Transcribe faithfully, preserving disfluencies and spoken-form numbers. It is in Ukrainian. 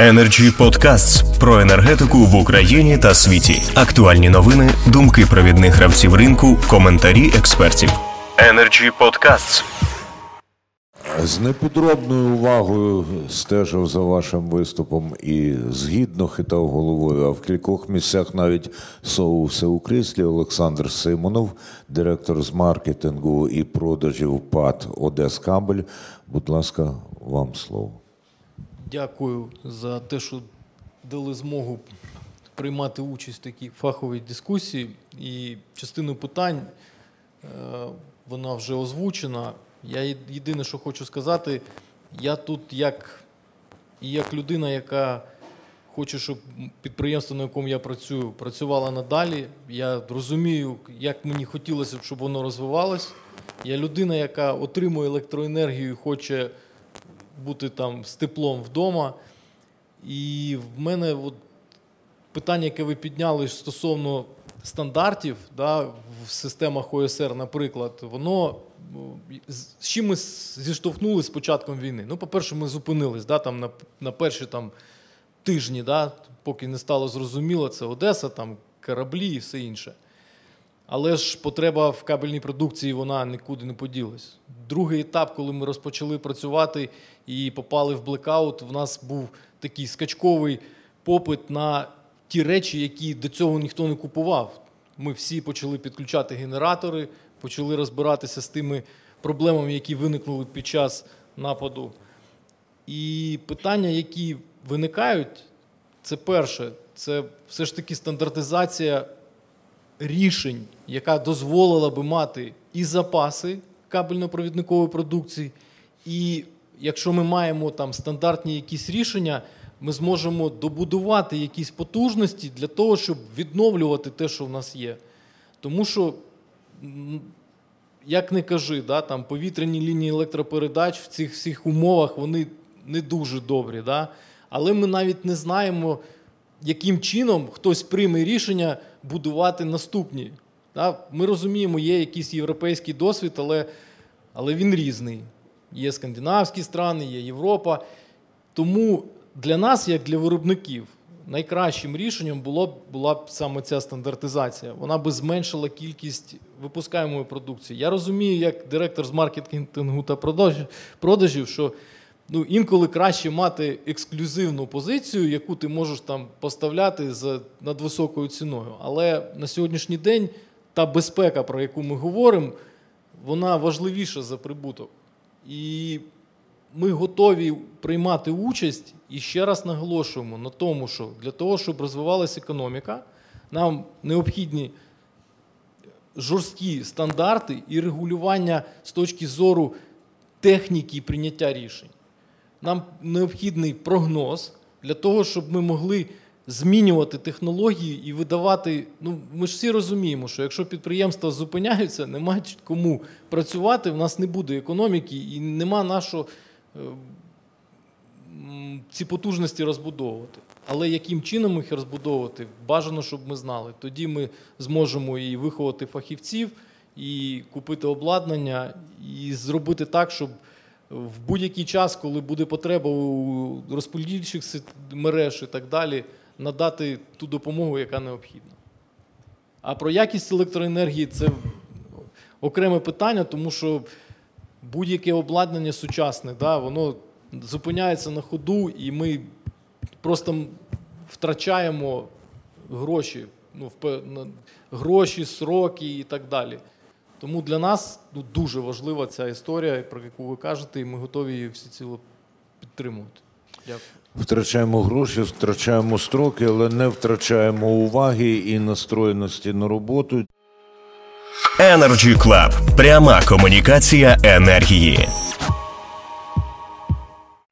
Energy Podcasts про енергетику в Україні та світі. Актуальні новини, думки провідних гравців ринку, коментарі експертів. Energy Podcasts. З неподробною увагою стежив за вашим виступом і згідно хитав головою, а в кількох місцях навіть совувався у кріслі. Олександр Симонов, директор з маркетингу і продажів ПАТ «Одескабель». Будь ласка, вам слово. Дякую за те, що дали змогу приймати участь в такій фаховій дискусії. І частину питань, вона вже озвучена. Я єдине, що хочу сказати, я тут як, як людина, яка хоче, щоб підприємство, на якому я працюю, працювало надалі. Я розумію, як мені хотілося б, щоб воно розвивалось. Я людина, яка отримує електроенергію і хоче бути там з теплом вдома. І в мене от питання, яке ви підняли стосовно стандартів, да, в системах О С Р, наприклад, воно з чим ми зіштовхнулися з початком війни? Ну, по-перше, ми зупинились, да, там на, на перші там, тижні, да, поки не стало зрозуміло, це Одеса, там, кораблі і все інше. Але ж потреба в кабельній продукції, вона нікуди не поділась. Другий етап, коли ми розпочали працювати і попали в блекаут, в нас був такий скачковий попит на ті речі, які до цього ніхто не купував. Ми всі почали підключати генератори, почали розбиратися з тими проблемами, які виникнули під час нападу. І питання, які виникають, це перше, це все ж таки стандартизація рішень, яка дозволила би мати і запаси кабельно-провідникової продукції, і якщо ми маємо там стандартні якісь рішення, ми зможемо добудувати якісь потужності для того, щоб відновлювати те, що в нас є. Тому що, як не кажи, да, там повітряні лінії електропередач в цих всіх умовах, вони не дуже добрі. Да? Але ми навіть не знаємо, яким чином хтось прийме рішення будувати наступні. Да? Ми розуміємо, є якийсь європейський досвід, але, але він різний. Є скандинавські країни, є Європа. Тому для нас, як для виробників, найкращим рішенням було б, була б саме ця стандартизація. Вона би зменшила кількість випускаємої продукції. Я розумію, як директор з маркетингу та продажів, що ну, інколи краще мати ексклюзивну позицію, яку ти можеш там поставляти за надвисокою ціною. Але на сьогоднішній день та безпека, про яку ми говоримо, вона важливіша за прибуток. І ми готові приймати участь і ще раз наголошуємо на тому, що для того, щоб розвивалася економіка, нам необхідні жорсткі стандарти і регулювання з точки зору техніки прийняття рішень. Нам необхідний прогноз для того, щоб ми могли змінювати технології і видавати, ну, ми ж всі розуміємо, що якщо підприємства зупиняються, немає кому працювати, в нас не буде економіки і нема нашого ці потужності розбудовувати. Але яким чином їх розбудовувати, бажано, щоб ми знали. Тоді ми зможемо і виховати фахівців, і купити обладнання, і зробити так, щоб в будь-який час, коли буде потреба у розподільчих мереж і так далі, надати ту допомогу, яка необхідна. А про якість електроенергії – це окреме питання, тому що будь-яке обладнання сучасне, да, воно зупиняється на ходу, і ми просто втрачаємо гроші, ну, гроші, сроки і так далі. Тому для нас ну, дуже важлива ця історія, про яку ви кажете, і ми готові її всеціло підтримувати. Дякую. Втрачаємо гроші, втрачаємо строки, але не втрачаємо уваги і настроєності на роботу. Energy Club. Пряма комунікація енергії.